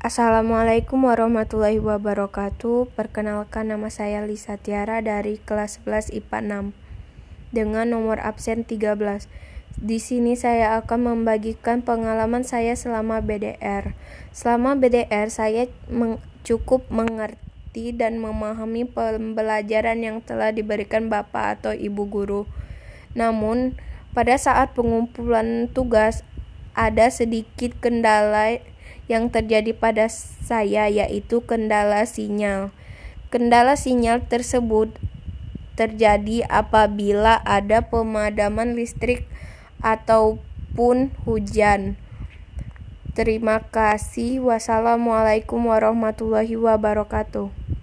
Assalamualaikum warahmatullahi wabarakatuh. Perkenalkan, nama saya Lisa Tiara dari kelas 11 IPA 6 dengan nomor absen 13. Di sini saya akan membagikan pengalaman saya selama BDR. Selama BDR saya cukup mengerti dan memahami pembelajaran yang telah diberikan Bapak atau Ibu guru. Namun, pada saat pengumpulan tugas ada sedikit kendala yang terjadi pada saya, yaitu kendala sinyal. Kendala sinyal tersebut terjadi apabila ada pemadaman listrik ataupun hujan. Terima kasih. Wassalamualaikum warahmatullahi wabarakatuh.